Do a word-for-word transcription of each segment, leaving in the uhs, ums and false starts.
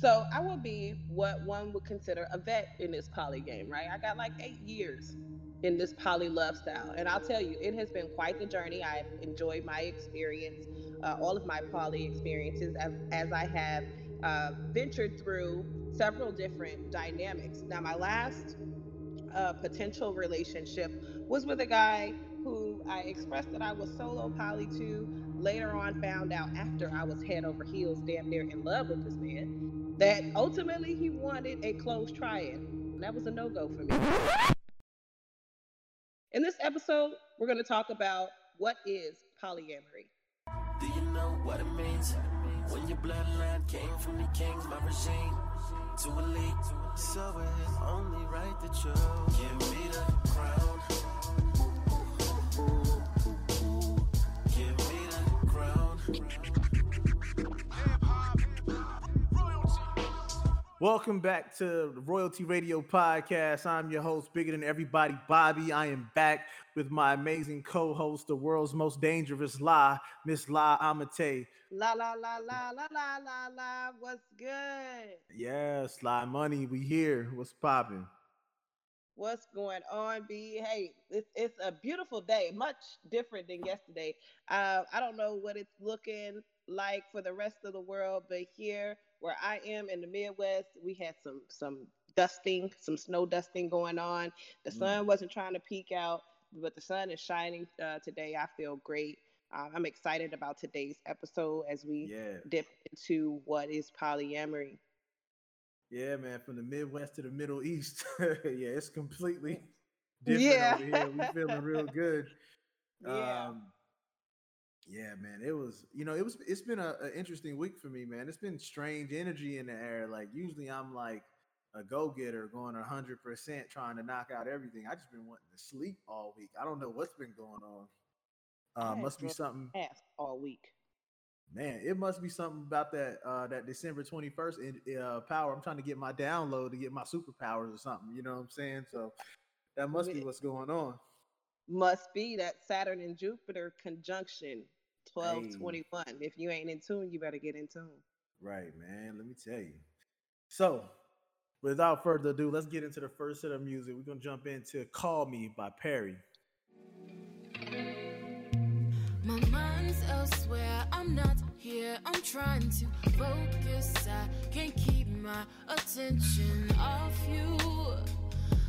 So I would be what one would consider a vet in this poly game, right? I got like eight years in this poly lifestyle. And I'll tell you, it has been quite the journey. I've enjoyed my experience, uh, all of my poly experiences, as, as I have uh, ventured through several different dynamics. Now, my last uh, potential relationship was with a guy who I expressed that I was solo poly to. Later on, found out after I was head over heels, damn near in love with this man, that ultimately he wanted a close triad. And that was a no-go for me. In this episode, we're going to talk about what is polyamory. Do you know what it means? When your bloodline came from the kings, my regime, to elite, so it's only right that you give me the crown. Welcome back to the Royalty Radio Podcast. I'm your host, Bigger Than Everybody, Bobby. I am back with my amazing co-host, the world's most dangerous lie, Miss La Amate. La, la, la, la, la, la, la, la, what's good? Yes, La Money, we here. What's popping? What's going on, B? Hey, it's, it's a beautiful day, much different than yesterday. Uh, I don't know what it's looking like for the rest of the world, but here where I am in the Midwest, we had some some dusting, some snow dusting going on. The sun wasn't trying to peek out, but the sun is shining uh, today. I feel great. Uh, I'm excited about today's episode as we yeah. dip into what is polyamory. Yeah, man, from the Midwest to the Middle East. yeah, it's completely different yeah. over here. We're feeling real good. Yeah. Um, Yeah, man, it was, you know, it was, it's been a, a interesting week for me, man. It's been strange energy in the air. Like usually I'm like a go-getter going a hundred percent, trying to knock out everything. I just been wanting to sleep all week. I don't know what's been going on. Uh, must be something all week, man. It must be something about that, uh, that December twenty-first in, uh, power. I'm trying to get my download to get my superpowers or something, you know what I'm saying? So that must be what's going on. Must be that Saturn and Jupiter conjunction. twelve twenty-one. Hey. If you ain't in tune, you better get in tune. Right, man. Let me tell you. So, without further ado, let's get into the first set of music. We're going to jump into Call Me by Perry. My mind's elsewhere. I'm not here. I'm trying to focus. I can't keep my attention off you.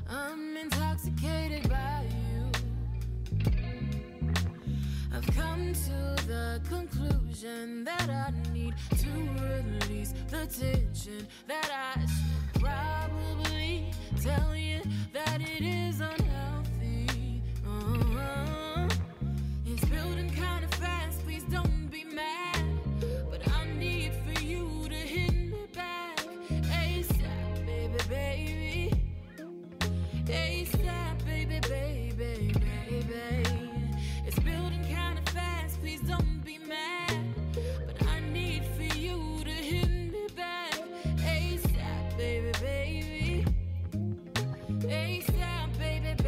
I'm intoxicated by you. I've come to the conclusion that I need to release the tension that I should probably tell you that it is unhealthy. Uh-huh. It's building kind of fast, please don't be mad, but I need for you to hit me back ASAP, baby, baby. ASAP, baby, baby, baby. It's building kind of fast, please don't be mad, but I need for you to hit me back ASAP, baby, baby. ASAP, baby,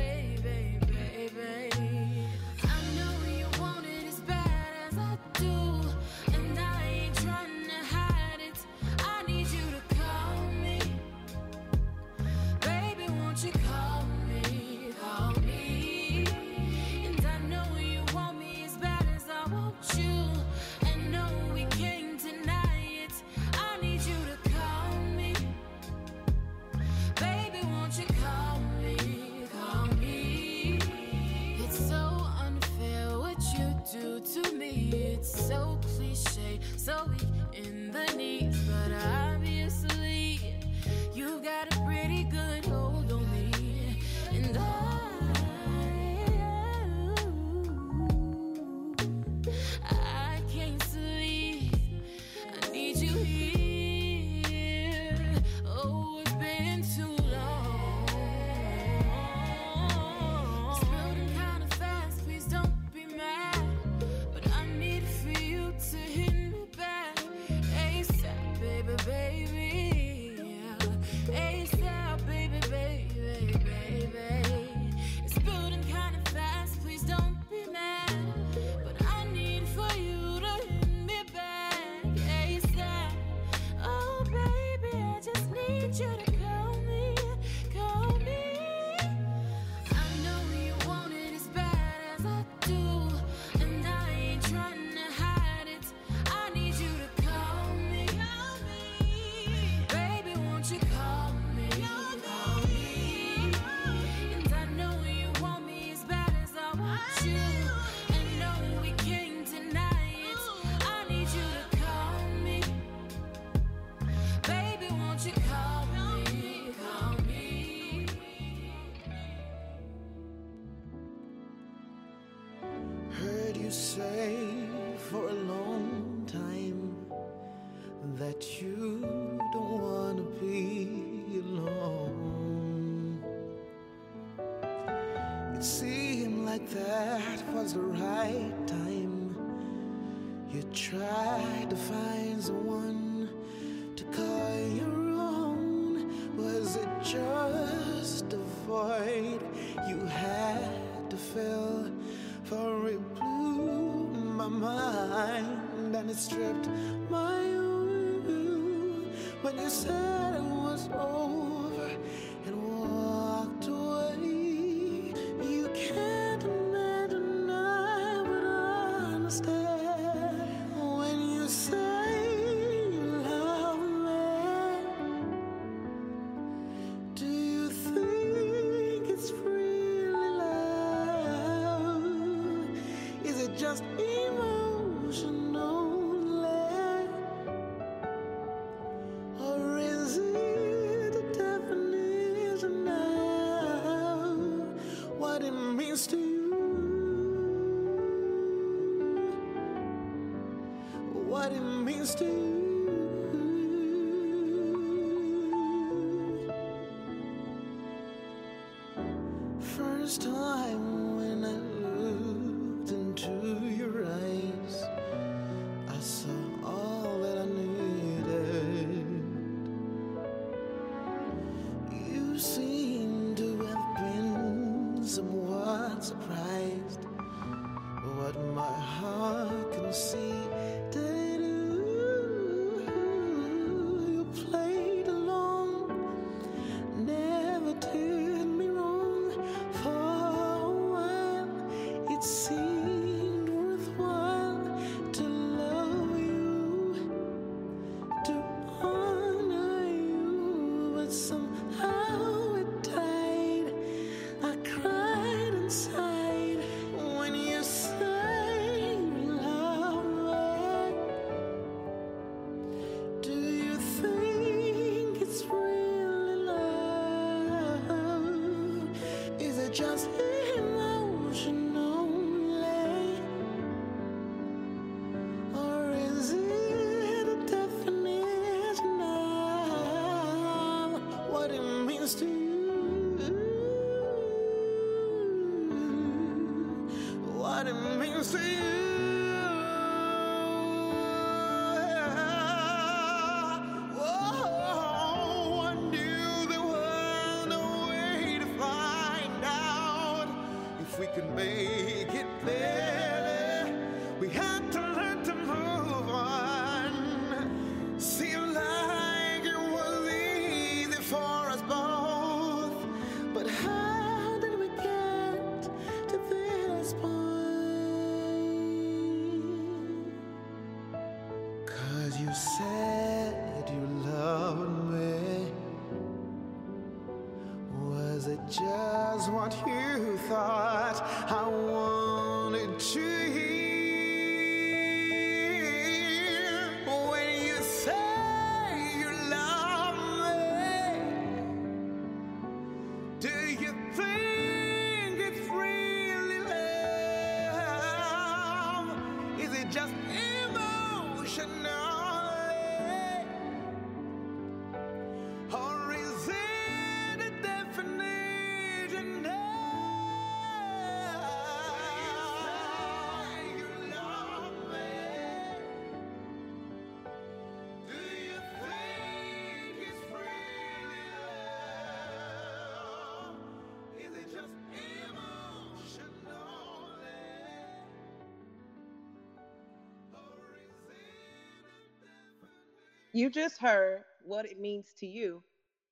You just heard What It Means to You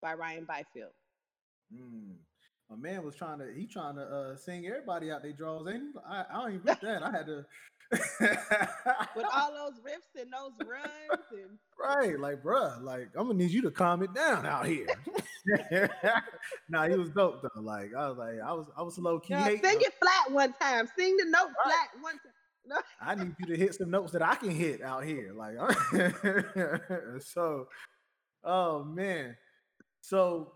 by Ryan Byfield. Mm. My man was trying to, he trying to uh, sing everybody out their draws. Ain't I, I don't even get that. I had to. With all those riffs and those runs. And... Right. Like, bruh, like, I'm going to need you to calm it down out here. Nah, he was dope, though. Like, I was like, I was I was low-key. Yeah, sing it flat one time. Sing the note right. flat one time. No. I need you to hit some notes that I can hit out here. Like, so, oh, man. So,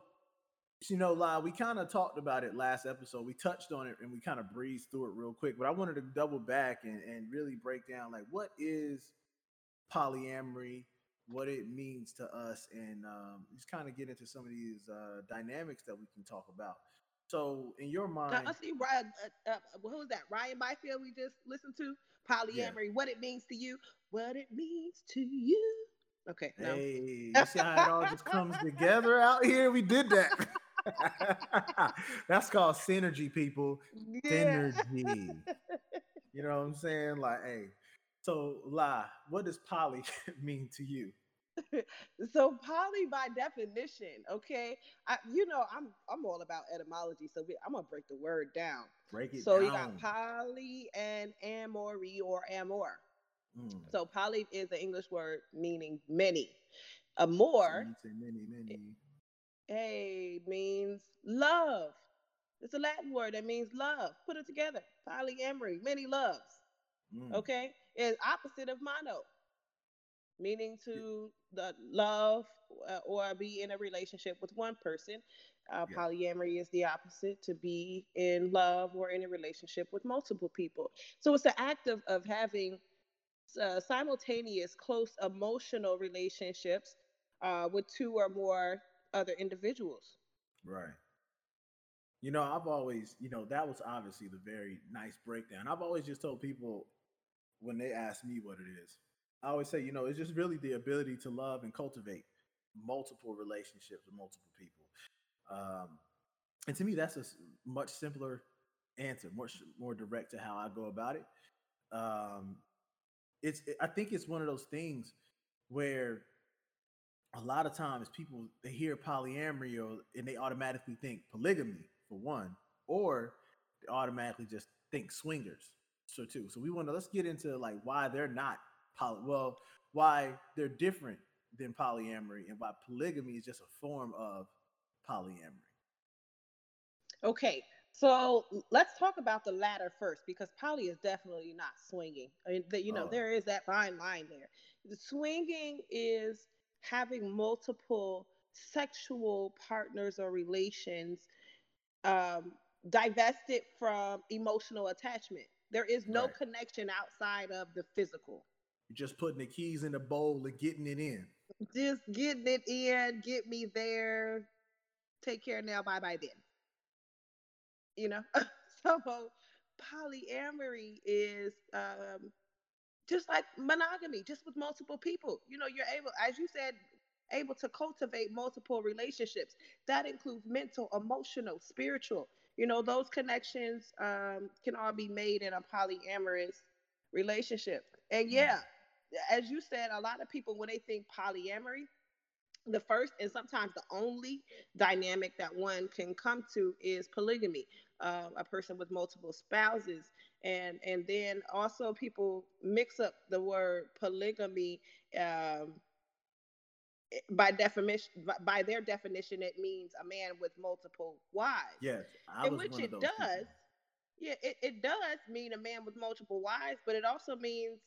you know, La, we kind of talked about it last episode. We touched on it and we kind of breezed through it real quick. But I wanted to double back and, and really break down, like, what is polyamory, what it means to us, and um, just kind of get into some of these uh, dynamics that we can talk about. So, in your mind... Now, see, Ryan, uh, uh, who was that? Ryan Byfield we just listened to? Polyamory, yeah. What it means to you. What it means to you. Okay, no. Hey, you see how it all just comes together out here? We did that. That's called synergy, people. Yeah. Synergy. You know what I'm saying? Like, hey. So, La, what does poly mean to you? So poly by definition, okay? I, you know, I'm I'm all about etymology, so we, I'm gonna break the word down. Break it so down. So you got poly and amory or amor. Mm. So poly is an English word meaning many. Amor, so many, many. Hey, means love. It's a Latin word that means love. Put it together. Polyamory, many loves. Mm. Okay, is opposite of mono. Meaning to the love uh, or be in a relationship with one person. Uh, yeah. Polyamory is the opposite, to be in love or in a relationship with multiple people. So it's the act of, of having uh, simultaneous, close emotional relationships uh, with two or more other individuals. Right. You know, I've always, you know, that was obviously the very nice breakdown. I've always just told people when they ask me what it is, I always say, you know, it's just really the ability to love and cultivate multiple relationships with multiple people. Um, and to me, that's a much simpler answer, much more direct to how I go about it. Um, it's, it, I think it's one of those things where a lot of times people, they hear polyamory or, and they automatically think polygamy for one, or they automatically just think swingers. So too. So we want to, let's get into like why they're not Poly, well, why they're different than polyamory and why polygamy is just a form of polyamory. Okay, so let's talk about the latter first, because poly is definitely not swinging. I mean, the, you know, oh. There is that fine line there. The swinging is having multiple sexual partners or relations um, divested from emotional attachment. There is no right. connection outside of the physical. You're just putting the keys in the bowl and getting it in. Just getting it in, get me there, take care now, bye-bye then. You know? So polyamory is um, just like monogamy, just with multiple people. You know, you're able, as you said, able to cultivate multiple relationships. That includes mental, emotional, spiritual. You know, those connections um, can all be made in a polyamorous relationship. And yeah, as you said, a lot of people, when they think polyamory, the first and sometimes the only dynamic that one can come to is polygamy, uh, a person with multiple spouses. And and then also people mix up the word polygamy. Um, by definition, by their definition, it means a man with multiple wives. Yes, I was one of those people. In which it does. Yeah, it, it does mean a man with multiple wives, but it also means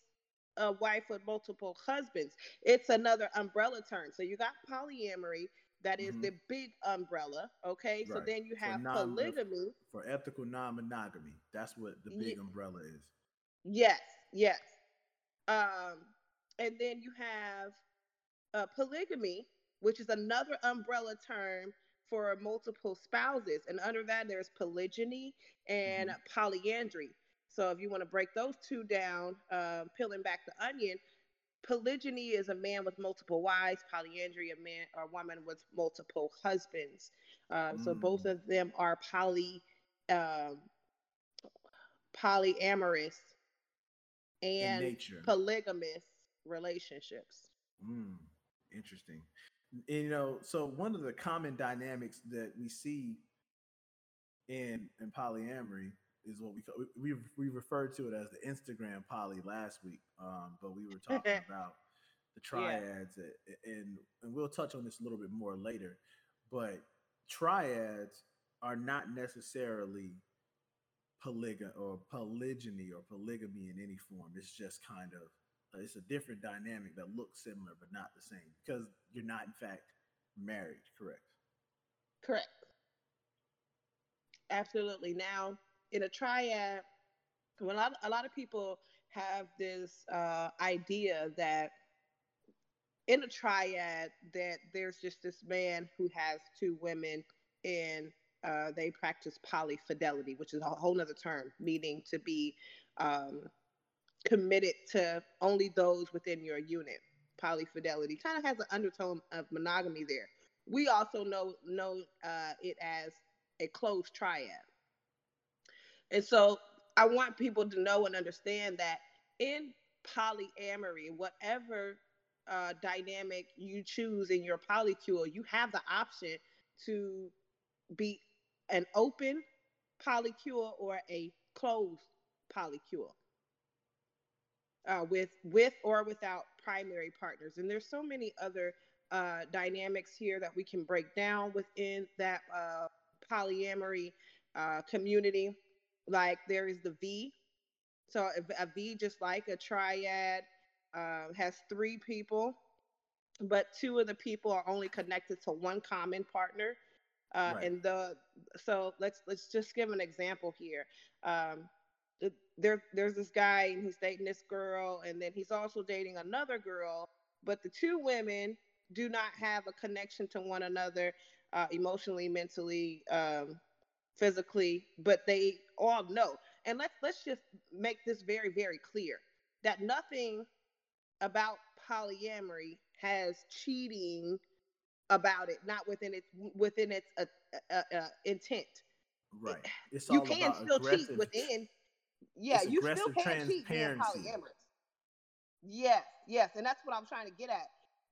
a wife with multiple husbands. It's another umbrella term. So you got polyamory, that is mm-hmm. the big umbrella, okay? Right. So then you have for polygamy. For ethical non-monogamy, that's what the big yeah. umbrella is. Yes, yes. Um, and then you have uh, polygamy, which is another umbrella term for multiple spouses. And under that, there's polygyny and mm-hmm. polyandry. So if you want to break those two down, uh, peeling back the onion, polygyny is a man with multiple wives, polyandry, a man or woman with multiple husbands. Uh, mm. So both of them are poly, um, polyamorous and polygamous relationships. Mm. Interesting. And, you know, so one of the common dynamics that we see in in polyamory is what we call, we we referred to it as the Instagram poly last week, um, but we were talking about the triads, yeah. and and we'll touch on this a little bit more later. But triads are not necessarily polyga or polygyny or polygamy in any form. It's just kind of it's a different dynamic that looks similar but not the same because you're not in fact married. Correct. Correct. Absolutely. Now, in a triad, when a lot, a lot of people have this uh, idea that in a triad that there's just this man who has two women and uh, they practice polyfidelity, which is a whole nother term, meaning to be um, committed to only those within your unit. Polyfidelity kind of has an undertone of monogamy there. We also know, know uh, it as a closed triad. And so I want people to know and understand that in polyamory, whatever uh, dynamic you choose in your polycule, you have the option to be an open polycule or a closed polycule uh, with, with or without primary partners. And there's so many other uh, dynamics here that we can break down within that uh, polyamory uh, community. Like there is the V. So a, a V, just like a triad, uh, has three people, but two of the people are only connected to one common partner. Uh, right. And the so let's let's just give an example here. Um, there there's this guy and he's dating this girl, and then he's also dating another girl. But the two women do not have a connection to one another uh, emotionally, mentally. Um, physically, but they all know. And let's let's just make this very, very clear that nothing about polyamory has cheating about it, not within its within its uh, uh, uh, intent. Right. It's you all can about still aggressive, cheat within. Yeah, you still can cheat in polyamorous. Yes, yes, and that's what I'm trying to get at.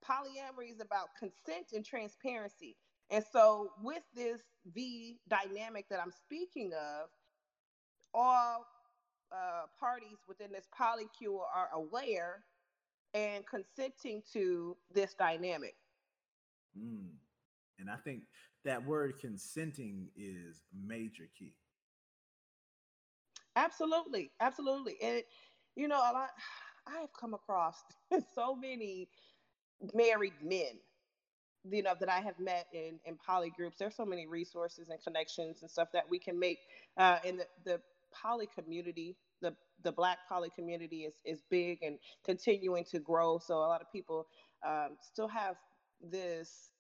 Polyamory is about consent and transparency. And so with this V dynamic that I'm speaking of, all uh, parties within this polycule are aware and consenting to this dynamic. Mm. And I think that word consenting is major key. Absolutely. Absolutely. And, it, you know, a lot, I have come across so many married men, you know, that I have met in, in poly groups. There's so many resources and connections and stuff that we can make uh, in the, the poly community. The the Black poly community is, is big and continuing to grow. So a lot of people um, still have this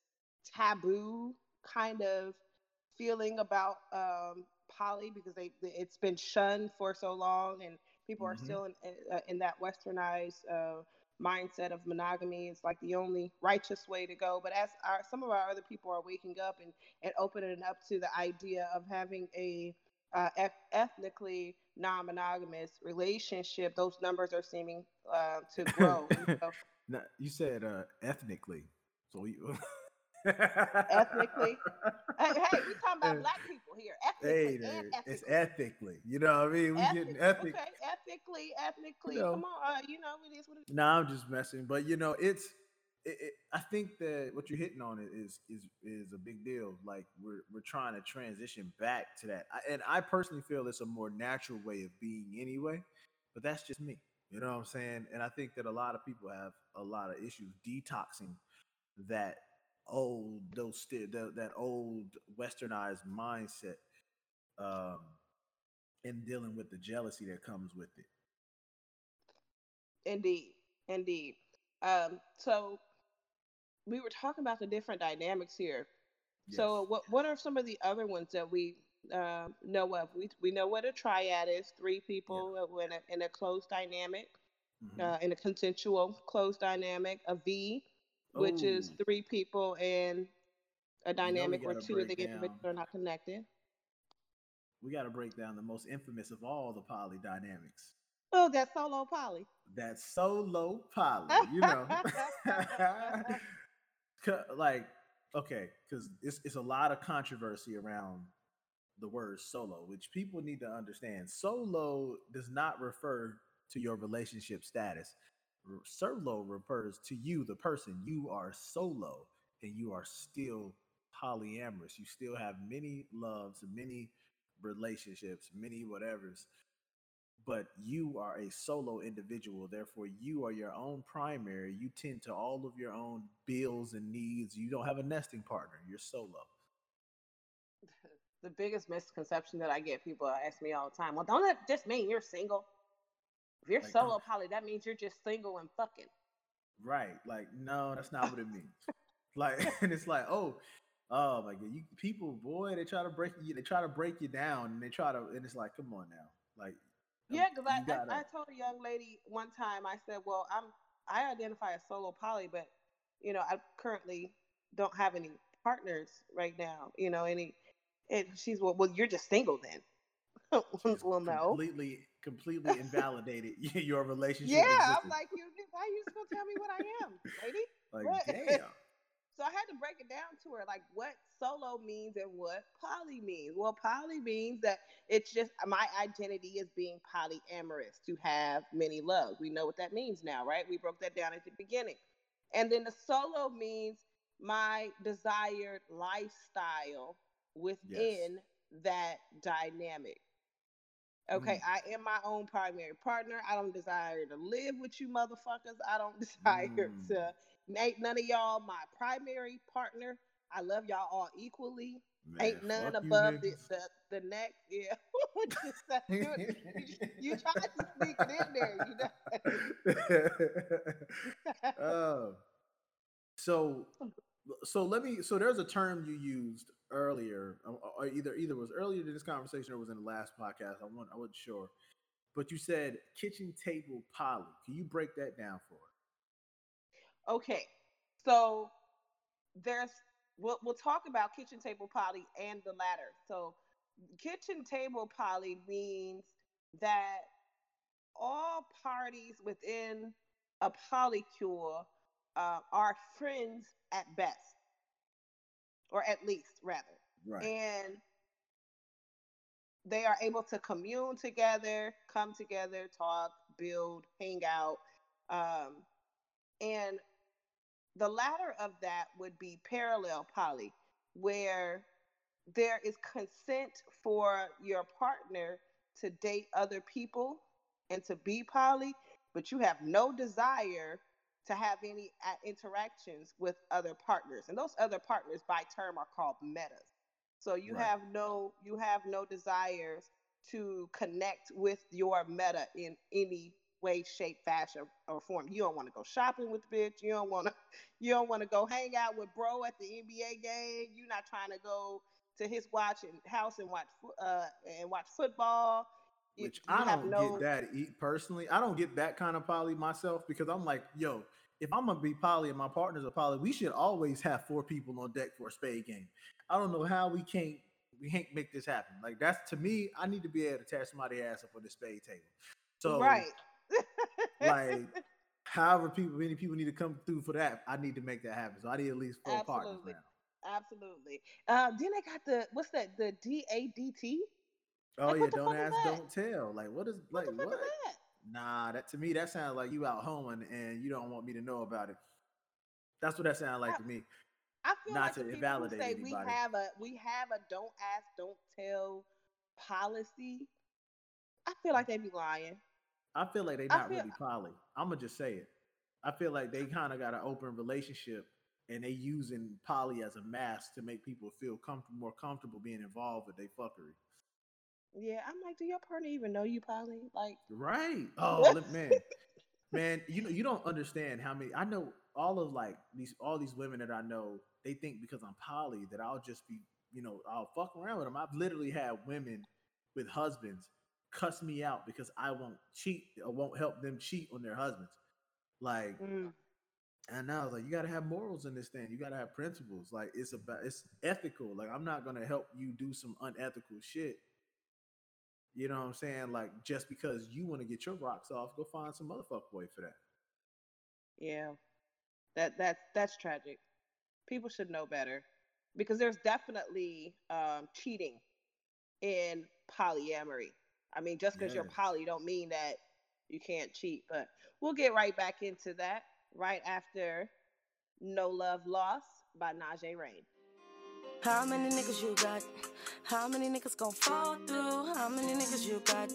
taboo kind of feeling about um, poly because they it's been shunned for so long, and people mm-hmm. are still in, in, in that westernized uh mindset of monogamy is like the only righteous way to go. But as our, some of our other people are waking up and, and opening up to the idea of having a uh, e- ethnically non-monogamous relationship, those numbers are seeming uh, to grow. So, now, you said uh, ethnically. So you... ethnically? Hey, hey, we're talking about Black people here. Ethnically hey, and ethically. It's ethically. You know what I mean? We're ethnically, getting ethnic. Okay, ethically, ethnically. You know, come on. Uh, you know, it is what it is. No, nah, I'm just messing. But, you know, it's, it, it, I think that what you're hitting on is is is a big deal. Like, we're, we're trying to transition back to that. I, and I personally feel it's a more natural way of being anyway. But that's just me. You know what I'm saying? And I think that a lot of people have a lot of issues detoxing that old those st- the, that old westernized mindset um and dealing with the jealousy that comes with it. Indeed indeed um So we were talking about the different dynamics here. Yes. So what what are some of the other ones that we uh, know of? We we know what a triad is, three people. Yeah. in, a, in a closed dynamic. Mm-hmm. Uh, in a consensual closed dynamic. A V, which Ooh. Is three people and a dynamic where two of the individuals are not connected. We got to break down the most infamous of all the poly dynamics. Oh, that's solo poly. That's solo poly, you know. like, okay, because it's, it's a lot of controversy around the word solo, which people need to understand. Solo does not refer to your relationship status. Solo refers to you, the person. You are solo, and you are still polyamorous. You still have many loves, many relationships, many whatevers, but you are a solo individual. Therefore, you are your own primary. You tend to all of your own bills and needs. You don't have a nesting partner. You're solo. The biggest misconception that I get, people ask me all the time, well, don't that just mean you're single? If you're like, solo poly, that means you're just single and fucking. Right. Like, no, that's not what it means. Like, and it's like, oh, oh my God, you people, boy, they try to break you, they try to break you down, and they try to, and it's like, come on now. Like, yeah, because I, gotta... I I told a young lady one time, I said, well, I'm I identify as solo poly, but you know, I currently don't have any partners right now, you know, any. And she's, well, well, you're just single then. Well, no. Completely, completely invalidated your relationship. Yeah, existence. I'm like, you, why are you supposed to tell me what I am, lady? Like, what? Damn. So I had to break it down to her, like what solo means and what poly means. Well, poly means that it's just my identity is being polyamorous, to have many loves. We know what that means now, right? We broke that down at the beginning. And then the solo means my desired lifestyle within yes. that dynamic. Okay, mm. I am my own primary partner. I don't desire to live with you motherfuckers. I don't desire mm. to... Ain't none of y'all my primary partner. I love y'all all equally. Man, ain't none above the, the the neck. Yeah. you, you tried to sneak it in there, you know. uh, so so let me so there's a term you used earlier, or either either was earlier in this conversation or was in the last podcast. I want I wasn't sure. But you said kitchen table poly. Can you break that down for us? Okay, so there's we'll we'll talk about kitchen table poly and the latter. So kitchen table poly means that all parties within a polycule uh, are friends at best, or at least rather, right. And they are able to commune together, come together, talk, build, hang out, um, and the latter of that would be parallel poly, where there is consent for your partner to date other people and to be poly, but you have no desire to have any interactions with other partners. And those other partners by term are called metas. So you right. have no you have no desires to connect with your meta in any way, shape, fashion, or form. You don't want to go shopping with the bitch. You don't want to. You don't want to go hang out with bro at the N B A game. You're not trying to go to his watch and house and watch uh, and watch football. Which you, you I don't no... get that personally. I don't get that kind of poly myself, because I'm like, yo, if I'm gonna be poly and my partners are poly, we should always have four people on deck for a spade game. I don't know how we can't we can't make this happen. Like, that's to me. I need to be able to tear somebody's ass up on the spade table. So right. Like, however people many people need to come through for that, I need to make that happen. So I need at least four absolutely. partners now. Absolutely. Uh, then they got the what's that? The D A D T. Oh like, yeah, don't ask, don't tell. Like, what is like what? The what? Is that? Nah, that to me that sounds like you out hoeing and you don't want me to know about it. That's what that sounds like I, to me. I feel not like to invalidate say anybody. We have a we have a don't ask, don't tell policy. I feel like they be lying. I feel like they're not feel, really poly. I'm going to just say it. I feel like they kind of got an open relationship, and they using poly as a mask to make people feel com- more comfortable being involved with their fuckery. Yeah, I'm like, do your partner even know you poly? Like, right. Oh, man. Man, you know, you don't understand how many, I know all of like these, all these women that I know, they think because I'm poly that I'll just be, you know, I'll fuck around with them. I've literally had women with husbands cuss me out because I won't cheat or won't help them cheat on their husbands. Like, mm. and I was like, you gotta have morals in this thing. You gotta have principles. Like, it's about it's ethical. Like, I'm not gonna help you do some unethical shit. You know what I'm saying? Like, just because you want to get your rocks off, go find some motherfucker boy for that. Yeah, that that's that's tragic. people should know better, because there's definitely um, cheating in polyamory. I mean, just because yes. you're poly don't mean that you can't cheat, but we'll get right back into that right after No Love Lost by Najee Raines. How many niggas you got? How many niggas gon' fall through? How many niggas you got?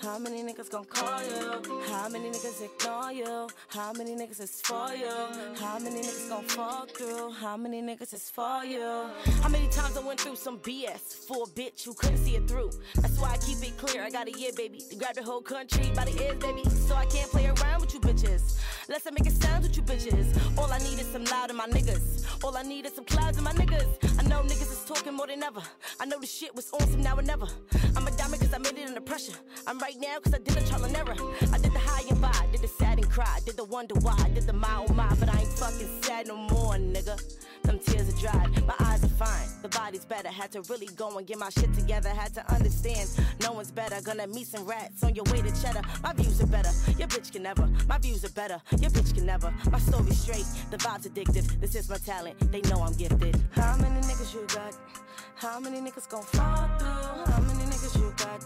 How many niggas gon' call you? How many niggas ignore you? How many niggas is for you? How many niggas gon' fall through? How many niggas is for you? How many times I went through some B S for a bitch who couldn't see it through? That's why I keep it clear, I got a year, baby, to grab the whole country by the ears, baby. So I can't play around with you bitches, less I make a sound with you bitches. All I need is some loud in my niggas, all I need is some clouds in my niggas. I know niggas is talking more than ever, I know the shit was on some now and never. I'm a diamond cause I made it under pressure, I'm right now cause I did a trial and error. I did the high and by, did the sad and cry, did the wonder why, did the my oh my. But I ain't fucking sad no more, nigga, them tears are dried, my eyes are fine, the body's better. Had to really go and get my shit together, had to understand no one's better. Gonna meet some rats on your way to cheddar, my views are better, your bitch can never. My views are better, your bitch can never. My story's straight, the vibe's addictive, this is my talent, they know I'm gifted. How many niggas you got? How many niggas gon' fall through? How many niggas you got?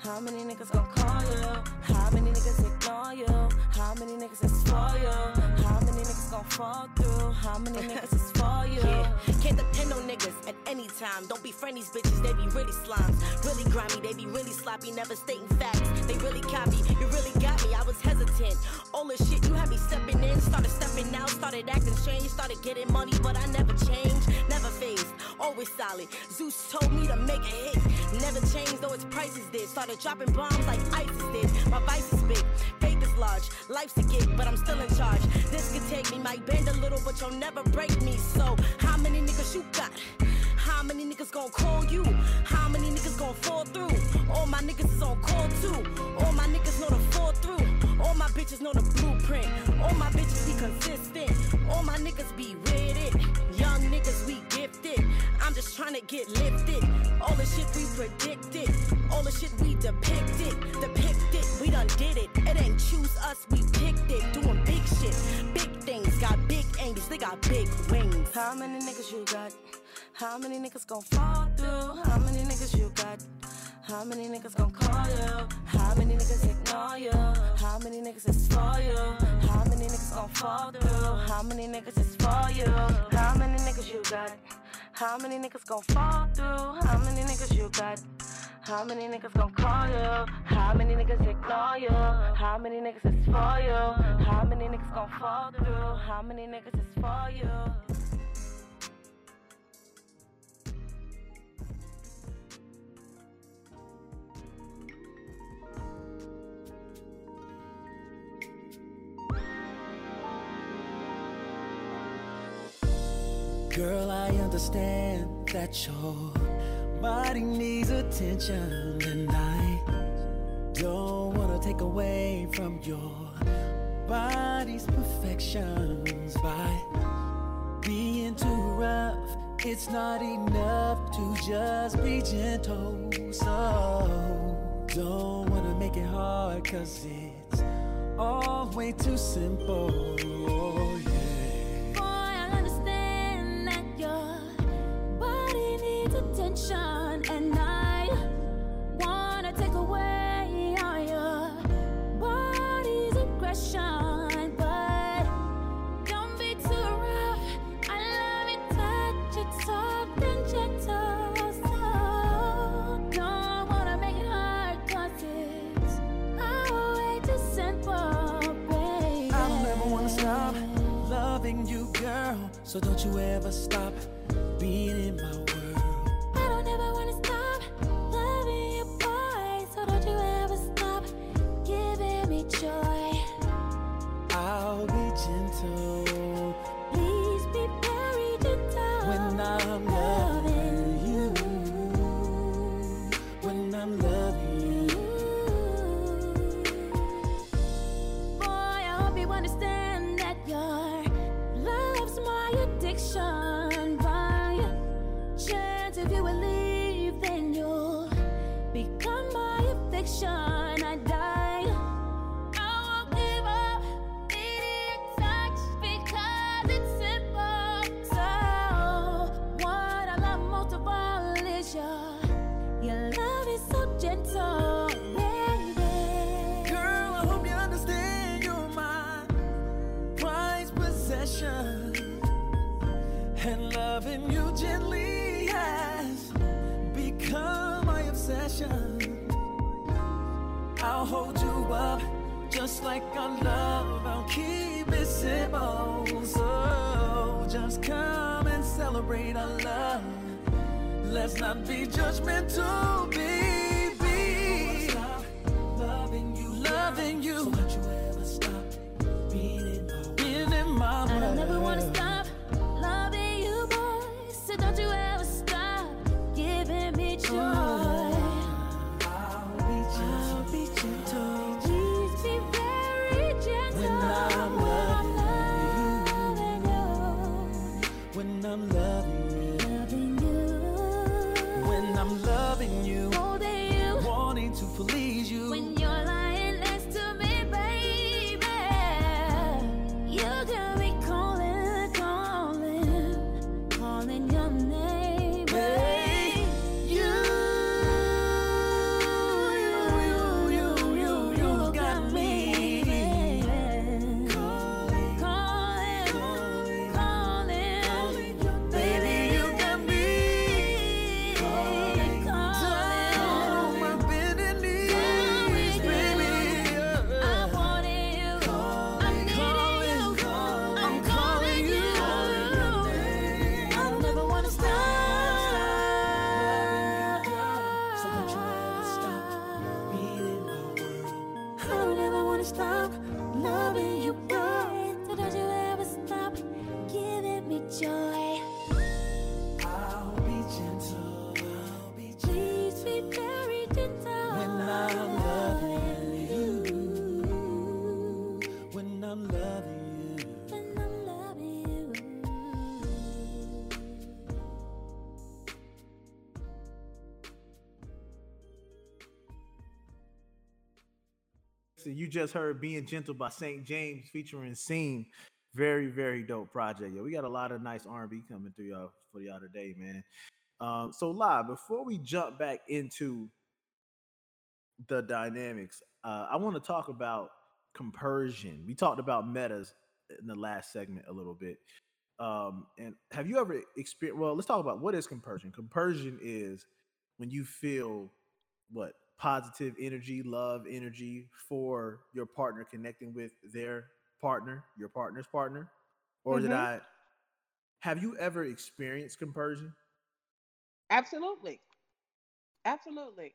How many niggas gon' call you? How many niggas ignore you? How many niggas is for you? How many niggas gon' fall through? How many niggas is for you? Yeah. Can't depend on niggas at any time. Don't befriend these bitches, they be really slimes. Really grimy, they be really sloppy. Never stating facts, they really copy. You really got me, I was hesitant. All this shit, you had me stepping in. Started stepping out, started acting strange. Started getting money, but I never changed. Never phased, always solid. Zeus told me to make a hit. Never changed, though its prices did. Started dropping bombs like ISIS did. My vice is big, faith is large, life's a gig, but I'm still in charge. This could take me, might bend a little, but you'll never break me. So how many niggas you got? How many niggas gon' call you? How many niggas gon' fall through? All my niggas is on call too. All my niggas know to fall through. All my bitches know the blueprint. All my bitches be consistent. All my niggas be with it. Young niggas we gifted. I'm just trying to get lifted. All the shit we predicted. All the shit we depicted. Depicted, we done did it. It ain't choose us, we picked it. Doing big shit. Big things, got big angles, they got big wings. How many niggas you got? How many niggas gon' fall through? How many niggas you got? How many niggas gon' call you? How many niggas ignore you? How many niggas is for you? How many niggas gon' fall through? How many niggas is for you? How many niggas you got? How many niggas gon' fall through? How many niggas you got? How many niggas gon' call you? How many niggas ignore you? How many niggas is for you? How many niggas gon' fall through? How many niggas is for you? Girl, I understand that your body needs attention and I don't want to take away from your body's perfections by being too rough. It's not enough to just be gentle, so don't want to make it hard because it's all way too simple. Oh, yeah. And I wanna take away all your body's aggression, but don't be too rough. I love it, touch it soft and gentle, so don't wanna make it hard cause it's all way too simple, baby. I don't ever wanna stop loving you, girl, so don't you ever stop being in my way. Please be very gentle when I'm loving you. When I'm loving you, boy, I hope you understand that your love's my addiction. Boy, and loving you gently has become my obsession. I'll hold you up just like I love. I'll keep it simple, so just come and celebrate our love. Let's not be judgmental, baby. I wanna stop loving you, loving you. So don't you ever stop being in my world. Being in my world. I don't ever wanna stop loving you, boy. So don't you ever stop giving me joy. I'll be gentle, I'll be gentle. Please be very gentle when I'm loving you. When I'm loving you. I'm loving you, holding you, wanting to please you. When you're lying next to me, baby, you got me calling, calling, calling your name, baby. You, you, you, you, you, you got me, baby. Calling, calling, calling, calling, calling your name, baby. You got me. Calling. You just heard Being Gentle by Saint James featuring Scene. Very, very dope project. Yeah, we got a lot of nice R and B coming through y'all for y'all today, man. Um, so, La, before we jump back into the dynamics, uh, I want to talk about compersion. We talked about metas in the last segment a little bit. Um, and have you ever experienced, well, let's talk about what is compersion. Compersion is when you feel what? Positive energy, love energy for your partner connecting with their partner, your partner's partner, or mm-hmm. did I? Have you ever experienced compersion? Absolutely, absolutely.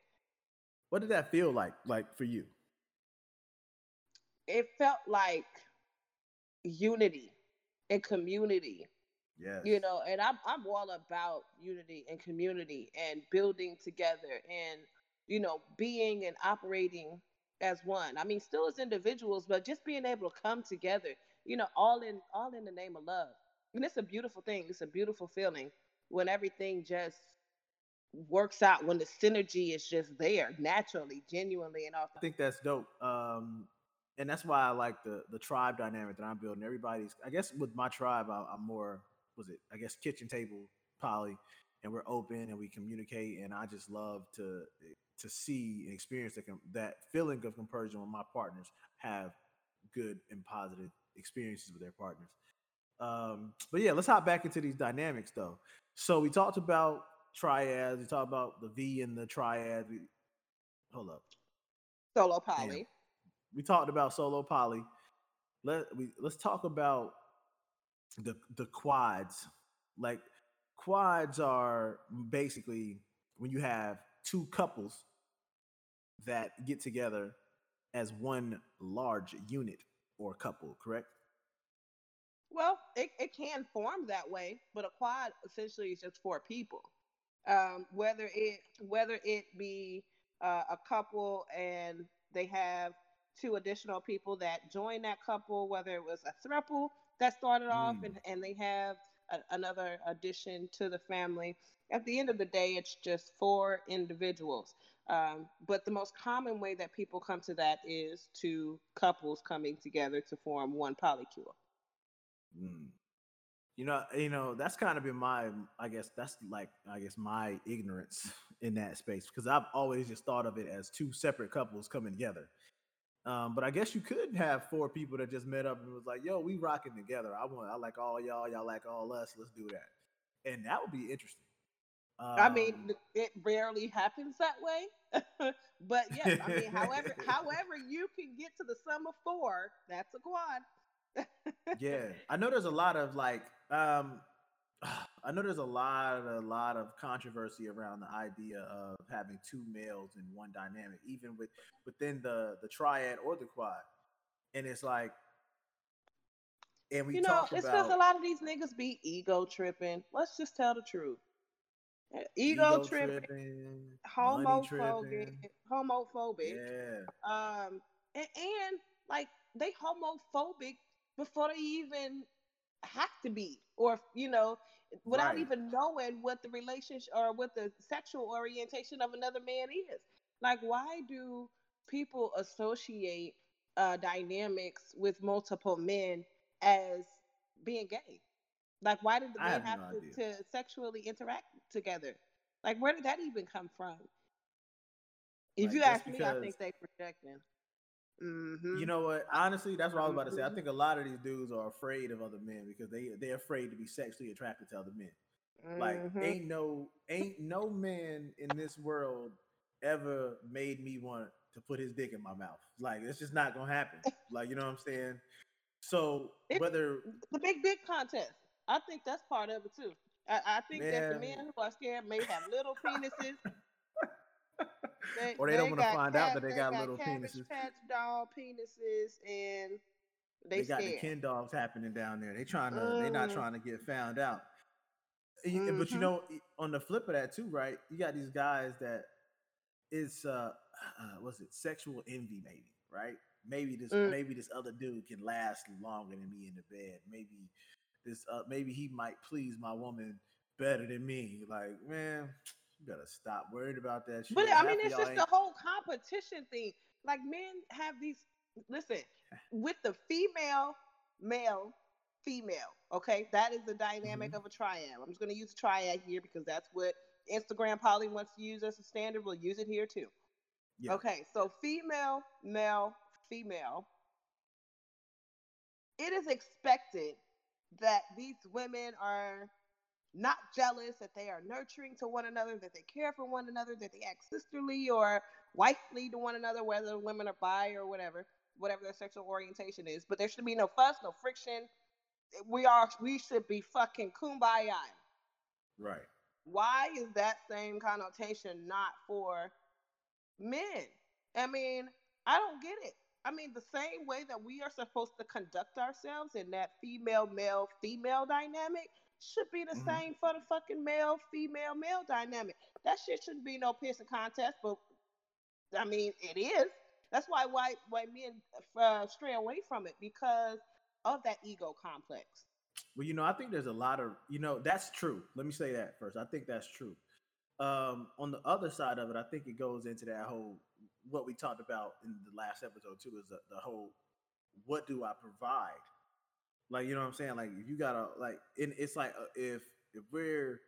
What did that feel like? Like for you? It felt like unity and community. Yes. You know, and I'm I'm all about unity and community and building together and. You know, being and operating as one. I mean, still as individuals, but just being able to come together, you know, all in all in the name of love. And it's a beautiful thing. It's a beautiful feeling when everything just works out, when the synergy is just there naturally, genuinely, and all. I think that's dope. Um, and that's why I like the the tribe dynamic that I'm building. Everybody's, I guess with my tribe, I, I'm more, was it, I guess, kitchen table poly, and we're open and we communicate. And I just love to... to see and experience that, that feeling of compersion when my partners have good and positive experiences with their partners. Um, but yeah, let's hop back into these dynamics though. So we talked about triads. We talked about the V and the triad. We, hold up. Solo poly. Damn. We talked about solo poly. Let we let's talk about the the quads. Like quads are basically when you have two couples that get together as one large unit or couple, correct? Well, it, it can form that way, but a quad essentially is just four people. Um, whether it whether it be uh, a couple and they have two additional people that join that couple, whether it was a throuple that started off mm. and, and they have a, another addition to the family. At the end of the day, it's just four individuals. Um, but the most common way that people come to that is two couples coming together to form one polycule. Mm. You know, you know, that's kind of been my, I guess, that's like, I guess, my ignorance in that space, because I've always just thought of it as two separate couples coming together. Um, but I guess you could have four people that just met up and was like, yo, we rocking together. I want, I like all y'all. Y'all like all us. Let's do that. And that would be interesting. Um, I mean, it rarely happens that way. But yes, I mean, however, however you can get to the sum of four, that's a quad. Yeah. I know there's a lot of like, um, I know there's a lot, a lot of controversy around the idea of having two males in one dynamic, even with within the, the triad or the quad. And it's like, and we you know, talk it's about, because a lot of these niggas be ego tripping. Let's just tell the truth. Ego, ego tripping, tripping, homophobic, tripping. homophobic. Yeah. Um, and, and like they homophobic before they even have to be, or you know, without right. even knowing what the relationship or what the sexual orientation of another man is. Like, why do people associate uh dynamics with multiple men as being gay? Like, why did the men have, have no to, to sexually interact together? Like, where did that even come from? If like, you ask me, I think they projecting. Mm-hmm. You know what? Honestly, that's what I was about to say. I think a lot of these dudes are afraid of other men because they they're afraid to be sexually attracted to other men. Mm-hmm. Like, ain't no ain't no man in this world ever made me want to put his dick in my mouth. Like, it's just not gonna happen. Like, you know what I'm saying? So it, whether the big dick contest, I think that's part of it too. I, I think man. that the men who are scared may have little penises. They, or they, they don't want to find cat, out that they, they got, got little penises. Patch dog penises, and they, they got the Ken dogs happening down there. They trying to, mm. they not trying to get found out. Mm-hmm. But you know, on the flip of that too, right? You got these guys that it's uh, uh what's it? Sexual envy, maybe, right? Maybe this, mm. maybe this other dude can last longer than me in the bed. Maybe this, uh, maybe he might please my woman better than me. Like, man. You gotta stop worried about that shit. But I mean, it's just the whole competition thing. Like, men have these, listen, with the female, male, female, okay? That is the dynamic mm-hmm. of a triad. I'm just gonna use triad here because that's what Instagram probably wants to use as a standard. We'll use it here too. Yeah. Okay, so female, male, female. It is expected that these women are not jealous, that they are nurturing to one another, that they care for one another, that they act sisterly or wifely to one another, whether women are bi or whatever, whatever their sexual orientation is. But there should be no fuss, no friction. We are, we should be fucking kumbaya. Right. Why is that same connotation not for men? I mean, I don't get it. I mean, the same way that we are supposed to conduct ourselves in that female, male, female dynamic should be the mm-hmm. same for the fucking male, female, male dynamic. That shit shouldn't be no pissing contest, but I mean, it is. That's why white white men uh, stray away from it because of that ego complex. Well, you know, I think there's a lot of, you know, that's true. Let me say that first. I think that's true. Um, on the other side of it, I think it goes into that whole, what we talked about in the last episode too, is the, the whole, what do I provide? Like, you know what I'm saying? Like, if you gotta, like, and it's like, if if we're,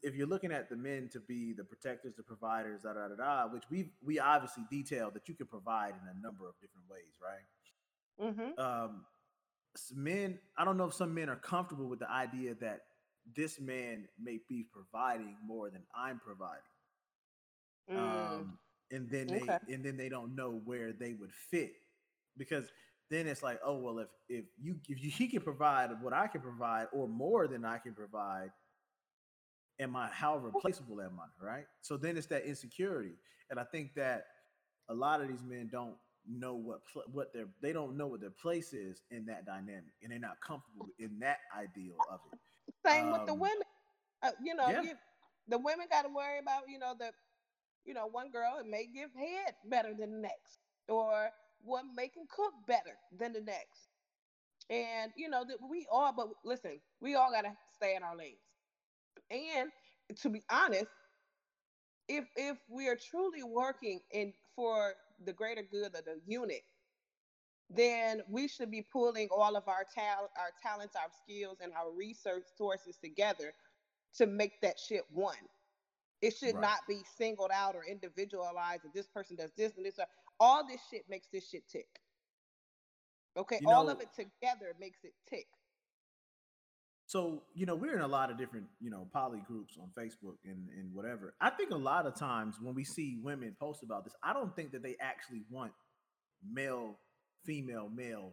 if you're looking at the men to be the protectors, the providers, da da da da, which we we obviously detailed that you can provide in a number of different ways, right? Mm-hmm. Um, men, I don't know if some men are comfortable with the idea that this man may be providing more than I'm providing, mm. um, and then they okay. and then they don't know where they would fit because. Then it's like, oh well, if if you if you, he can provide what I can provide or more than I can provide, am I how replaceable am I, right? So then it's that insecurity, and I think that a lot of these men don't know what what their they don't know what their place is in that dynamic, and they're not comfortable in that ideal of it. Same um, with the women, uh, you know, yeah. you, the women got to worry about you know the, you know, one girl it may give head better than the next, or one make them cook better than the next, and you know that we all. But listen, we all gotta stay in our lanes. And to be honest, if if we are truly working in for the greater good of the unit, then we should be pulling all of our talent, our talents, our skills, and our research sources together to make that shit one. It should right. not be singled out or individualized. That this person does this and this. all this shit makes this shit tick. Okay, you know, all of it together makes it tick. So, you know, we're in a lot of different, you know, poly groups on Facebook and, and whatever. I think a lot of times when we see women post about this, I don't think that they actually want male, female, male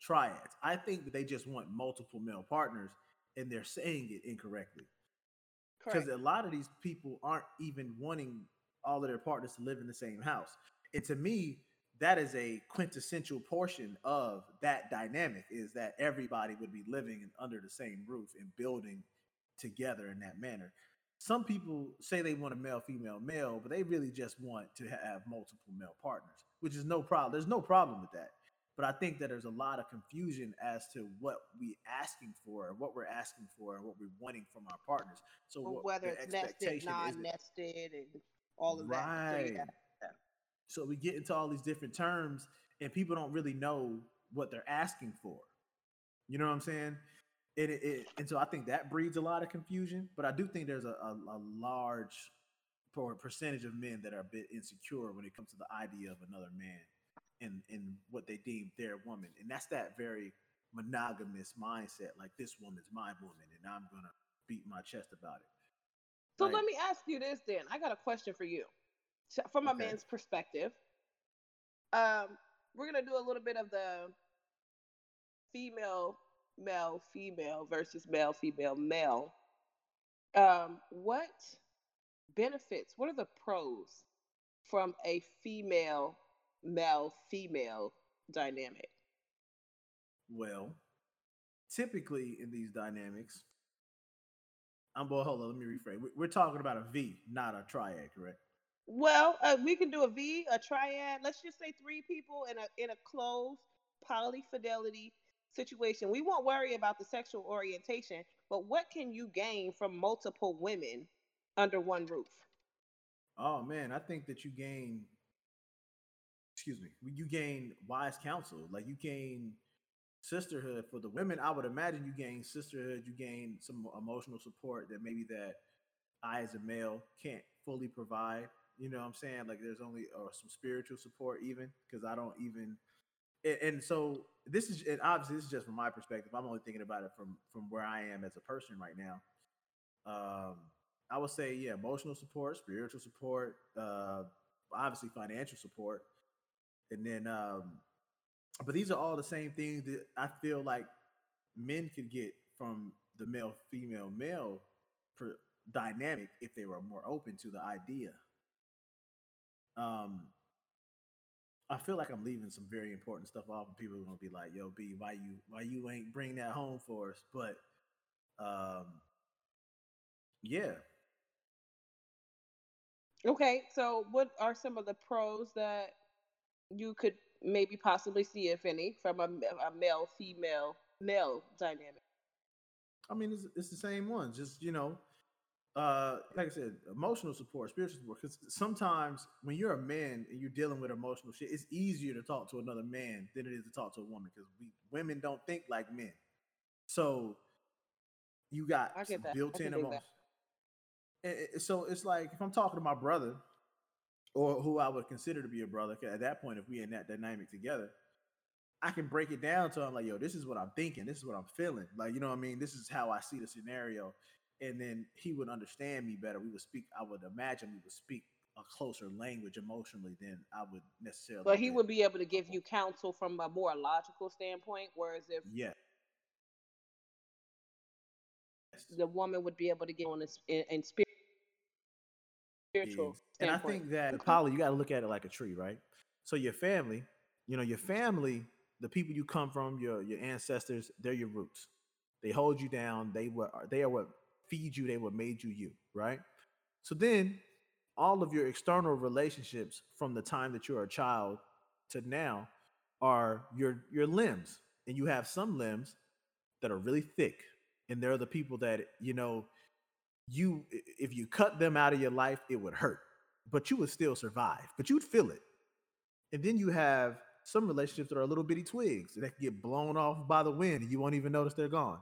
triads. I think that they just want multiple male partners, and they're saying it incorrectly. Because a lot of these people aren't even wanting all of their partners to live in the same house. And to me, that is a quintessential portion of that dynamic, is that everybody would be living under the same roof and building together in that manner. Some people say they want a male, female, male, but they really just want to have multiple male partners, which is no problem. There's no problem with that. But I think that there's a lot of confusion as to what we're asking for, or what we're asking for, and what we're wanting from our partners. So well, what, whether it's nested, non-nested, and all of right. that. Right. Yeah. So we get into all these different terms, and people don't really know what they're asking for. You know what I'm saying? It, it, it and so I think that breeds a lot of confusion. But I do think there's a, a, a large percentage of men that are a bit insecure when it comes to the idea of another man. And, and what they deem their woman. And that's that very monogamous mindset, like this woman's my woman and I'm going to beat my chest about it. So like, let me ask you this then. I got a question for you. So from a okay. man's perspective, um, we're going to do a little bit of the female, male, female versus male, female, male. Um, what benefits, what are the pros from a female male-female dynamic? Well, typically in these dynamics, I'm well, hold on, let me rephrase. We're talking about a V, not a triad, correct? Well, uh, we can do a V, a triad. Let's just say three people in a in a closed polyfidelity situation. We won't worry about the sexual orientation, but what can you gain from multiple women under one roof? Oh man, I think that you gain. Excuse me, you gain wise counsel. Like you gain sisterhood for the women. I would imagine you gain sisterhood. You gain some emotional support that maybe that I as a male can't fully provide. You know what I'm saying? Like there's only or some spiritual support even, because I don't even. And, and so this is, and obviously this is just from my perspective. I'm only thinking about it from, from where I am as a person right now. Um, I would say, yeah, emotional support, spiritual support, uh, obviously financial support. And then, um, but these are all the same things that I feel like men could get from the male, female, male per- dynamic if they were more open to the idea. Um, I feel like I'm leaving some very important stuff off, and people are gonna be like, "Yo, B, why you, why you ain't bring that home for us?" But, um, yeah. Okay, so what are some of the pros that you could maybe possibly see, if any, from a, a male, female, male dynamic? I mean, it's, it's the same one. Just, you know, uh, like I said, emotional support, spiritual support. Because sometimes when you're a man and you're dealing with emotional shit, it's easier to talk to another man than it is to talk to a woman. Because we women don't think like men. So you got built-in emotion. And it, so it's like if I'm talking to my brother, or who I would consider to be a brother, at that point, if we in that dynamic together, I can break it down to him like, yo, this is what I'm thinking. This is what I'm feeling. Like, you know what I mean? This is how I see the scenario. And then he would understand me better. We would speak, I would imagine we would speak a closer language emotionally than I would necessarily. But he would be able to give you counsel from a more logical standpoint, whereas if yeah. the woman would be able to get on in, in spirit. Spiritual and standpoint. I think that poly, you got to look at it like a tree, right? So your family, you know, your family, the people you come from, your your ancestors, they're your roots. They hold you down. They were they are what feed you. They what made you you, right? So then, all of your external relationships from the time that you're a child to now are your your limbs, and you have some limbs that are really thick, and they're the people that you know. You, if you cut them out of your life, it would hurt, but you would still survive, but you'd feel it. And then you have some relationships that are little bitty twigs that get blown off by the wind and you won't even notice they're gone.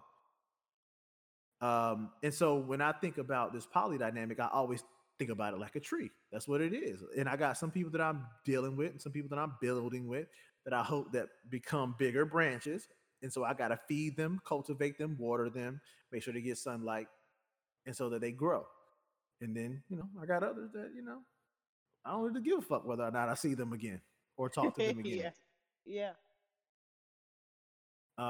Um, and so when I think about this poly dynamic, I always Think about it like a tree. That's what it is. And I got some people that I'm dealing with and some people that I'm building with that I hope that become bigger branches. And so I got to feed them, cultivate them, water them, make sure they get sunlight, and so that they grow. And then, you know, I got others that, you know, I don't really give a fuck whether or not I see them again or talk to them again. yeah. yeah.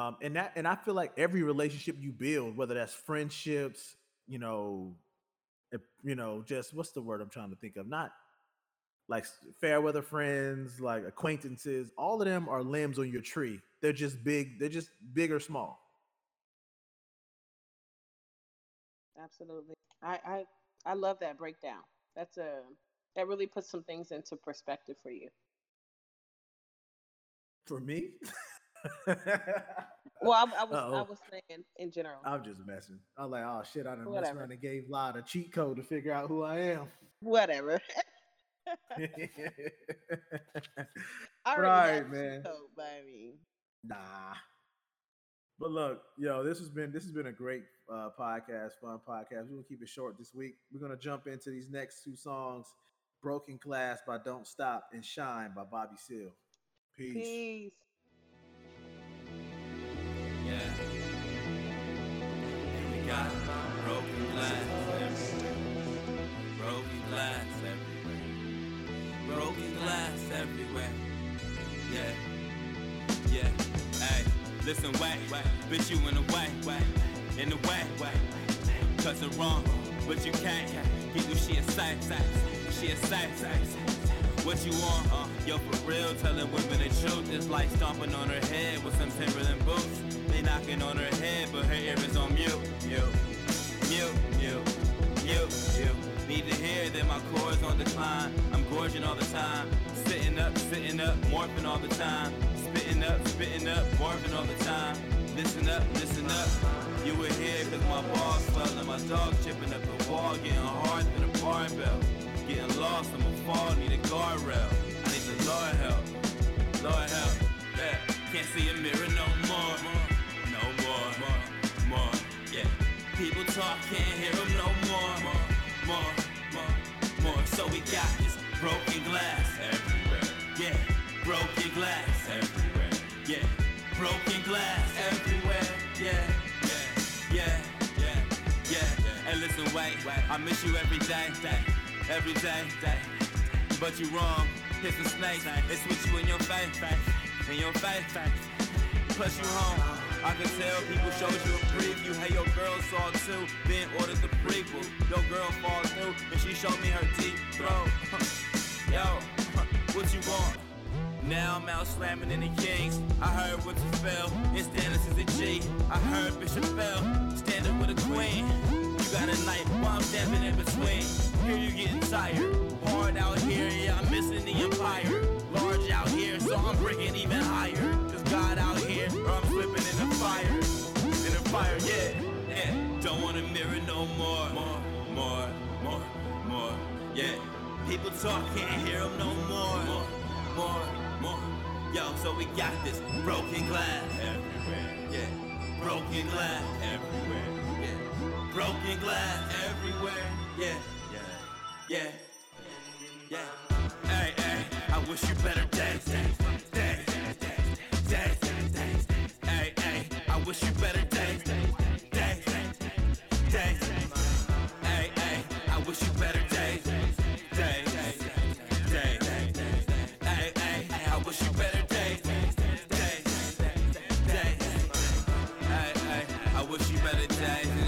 Um, and that, and I feel like every relationship you build, whether that's friendships, you know, you know, just what's the word I'm trying to think of? Not like fair weather friends, like acquaintances, all of them are limbs on your tree. They're just big. They're just big or small. Absolutely. I, I, I love that breakdown. That's a, that really puts some things into perspective for you. For me? well, I, I was Uh-oh. I was saying in general. I'm just messing. I'm like, oh shit, I done messed around and gave Lod a cheat code to figure out who I am. Whatever. All right, man. Code by me. Nah. But look, yo, this has been this has been a great uh, podcast, fun podcast. We're gonna keep it short this week. We're gonna jump into these next two songs, "Broken Glass" by Don't Stop and "Shine" by Bobby Seale. Peace. Peace. Yeah. And we got broken glass everywhere. Broken glass everywhere. Broken glass everywhere. Yeah. Yeah. Hey, listen, whack, whack. Bitch, you in the whack, whack. In the whack, whack. Cause it's wrong, but you can't. Get you shit sight, sight. Shit sight, sight. What you want, huh? Yo, for real, telling women the truth. It's like stomping on her head with some Timberland boots. They knocking on her head, but her ear is on mute. Mute, mute, mute, mute, mute. Need to hear that my chords on decline. I'm gorging all the time. Sitting up, sitting up, morphing all the time. Spitting up, spitting up, morphing all the time. Listen up, listen up. You were here cause my balls swell and my dog chipping up the wall. Getting hard than a barbell. Getting lost, I'm a fall, need a guardrail. I need the Lord help, Lord help, yeah. Can't see a mirror no more, no more, more, more, yeah. People talk, can't hear them no more, more, more, more, more. So we got this broken glass everywhere, yeah. Broken glass everywhere, yeah. Broken glass everywhere, yeah, yeah, yeah, yeah, yeah. And listen, wait, I miss you every day, day. Every day, day, but you wrong. It's a snake. It's with you in your face, in your face. Plus you home. I can tell people showed you a preview. Hey, your girl saw too. Then ordered the prequel. Your girl falls through, and she showed me her deep throat. Yo, what you want? Now I'm out slamming in the Kings. I heard what you fell. It's Dennis is a G. I heard Bishop fell. Standing with a queen. You got a night while I'm dabbing in between. Here you getting tired. Hard out here, yeah, I'm missing the empire. Large out here, so I'm breaking even higher. Cause God out here, or I'm slipping in the fire. In the fire, yeah, yeah. Don't want a mirror no more. More, more, more, more, yeah. People talk, can't hear them no more. More, more, more. Yo, so we got this broken glass everywhere, yeah. Broken glass everywhere. Broken glass everywhere, yeah, yeah, yeah, yeah. Hey, hey, I wish you better days, days, days, days, days, days. Hey, hey, I wish you better days, days, days, days. Hey, hey, I wish you better days, days, days, days. Hey, hey, I wish you better days, days, days, days. Hey, hey, I wish you better days.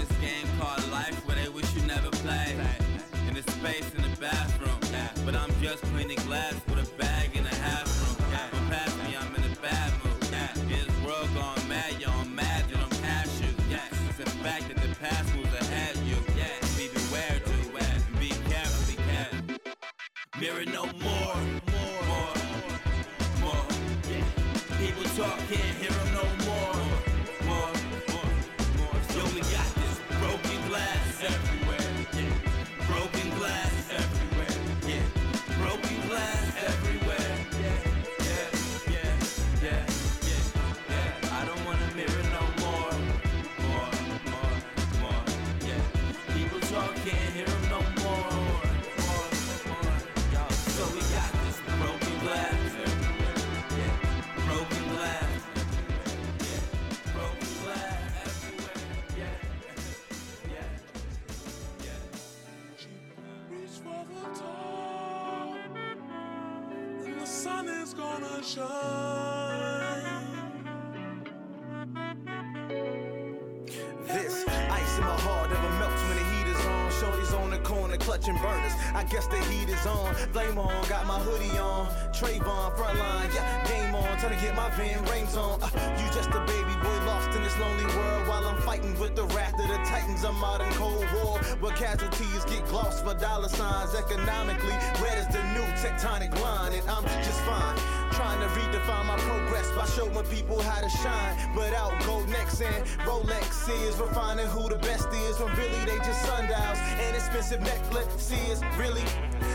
Space in the bathroom, yeah. But I'm just cleaning glass with a bag and a half room, yeah. But past me, I'm in a bad mood, yeah. This world gone mad, y'all mad that I'm past you, yeah. It's a fact that the past moves ahead you, yeah. Be beware, do beware, be careful, be careful. Mirror no more, more, more, more, yeah. People talk, can't hear them no more, more, more, more. Yo, we got this broken glass everywhere, yeah. Broken glass everywhere, yeah. Broken glass everywhere, yeah, yeah, yeah, yeah, yeah, yeah. I don't want a mirror no more, more, more, more, yeah. People talk, can't hear them no more, gonna shine. This ice in my heart never melts when the heat is on. Shorty's on the corner clutching burners, I guess the heat is on. Flame on, got my hoodie on. Trayvon, frontline, yeah, game on. Trying to get my Van Rings on. Uh, you just a baby boy lost in this lonely world while I'm fighting with the wrath of the titans. A modern cold war where casualties get glossed for dollar signs. Economically, red is the new tectonic line, and I'm just fine. Trying to redefine my progress by showing people how to shine without gold necks and Rolexes. Refining who the best is when really they just sundials and expensive necklaces. Really,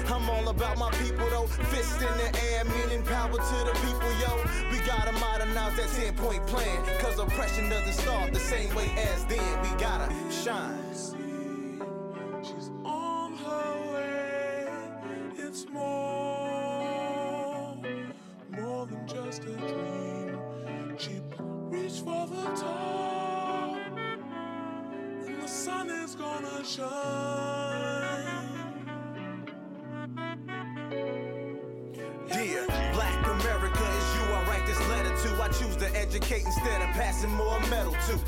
I'm all about my people though. Fist in the air, meaning power to the people, yo. We gotta modernize that ten-point plan, 'cause oppression doesn't start the same way as then. We gotta shine. She's on her way. It's more, more than just a dream. She reached for the top, and the sun is gonna shine. Yeah, Black America is you. I write this letter to. I choose to educate instead of passing more metal to.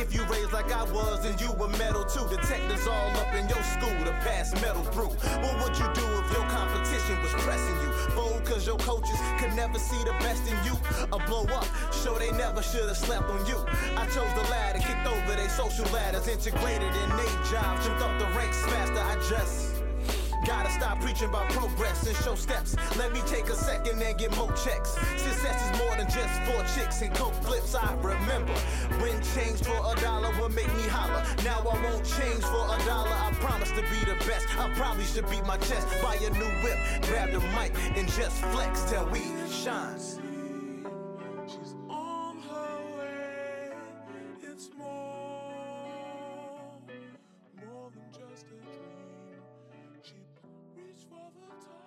If you raised like I was, then you were metal too. Detectives all up in your school to pass metal through. What would you do if your competition was pressing you? Bold, 'cause your coaches could never see the best in you. A blow up, show they never should have slept on you. I chose the ladder, kicked over they social ladders, integrated in they jobs, jumped up the ranks faster. I just gotta stop preaching about progress and show steps. Let me take a second and get more checks. Success is more than just four chicks and coke flips. I remember when change for a dollar would make me holler. Now I won't change for a dollar. I promise to be the best. I probably should beat my chest. Buy a new whip, grab the mic, and just flex till we shine. She's on her way. It's more, more than just a dream. Reach for the top.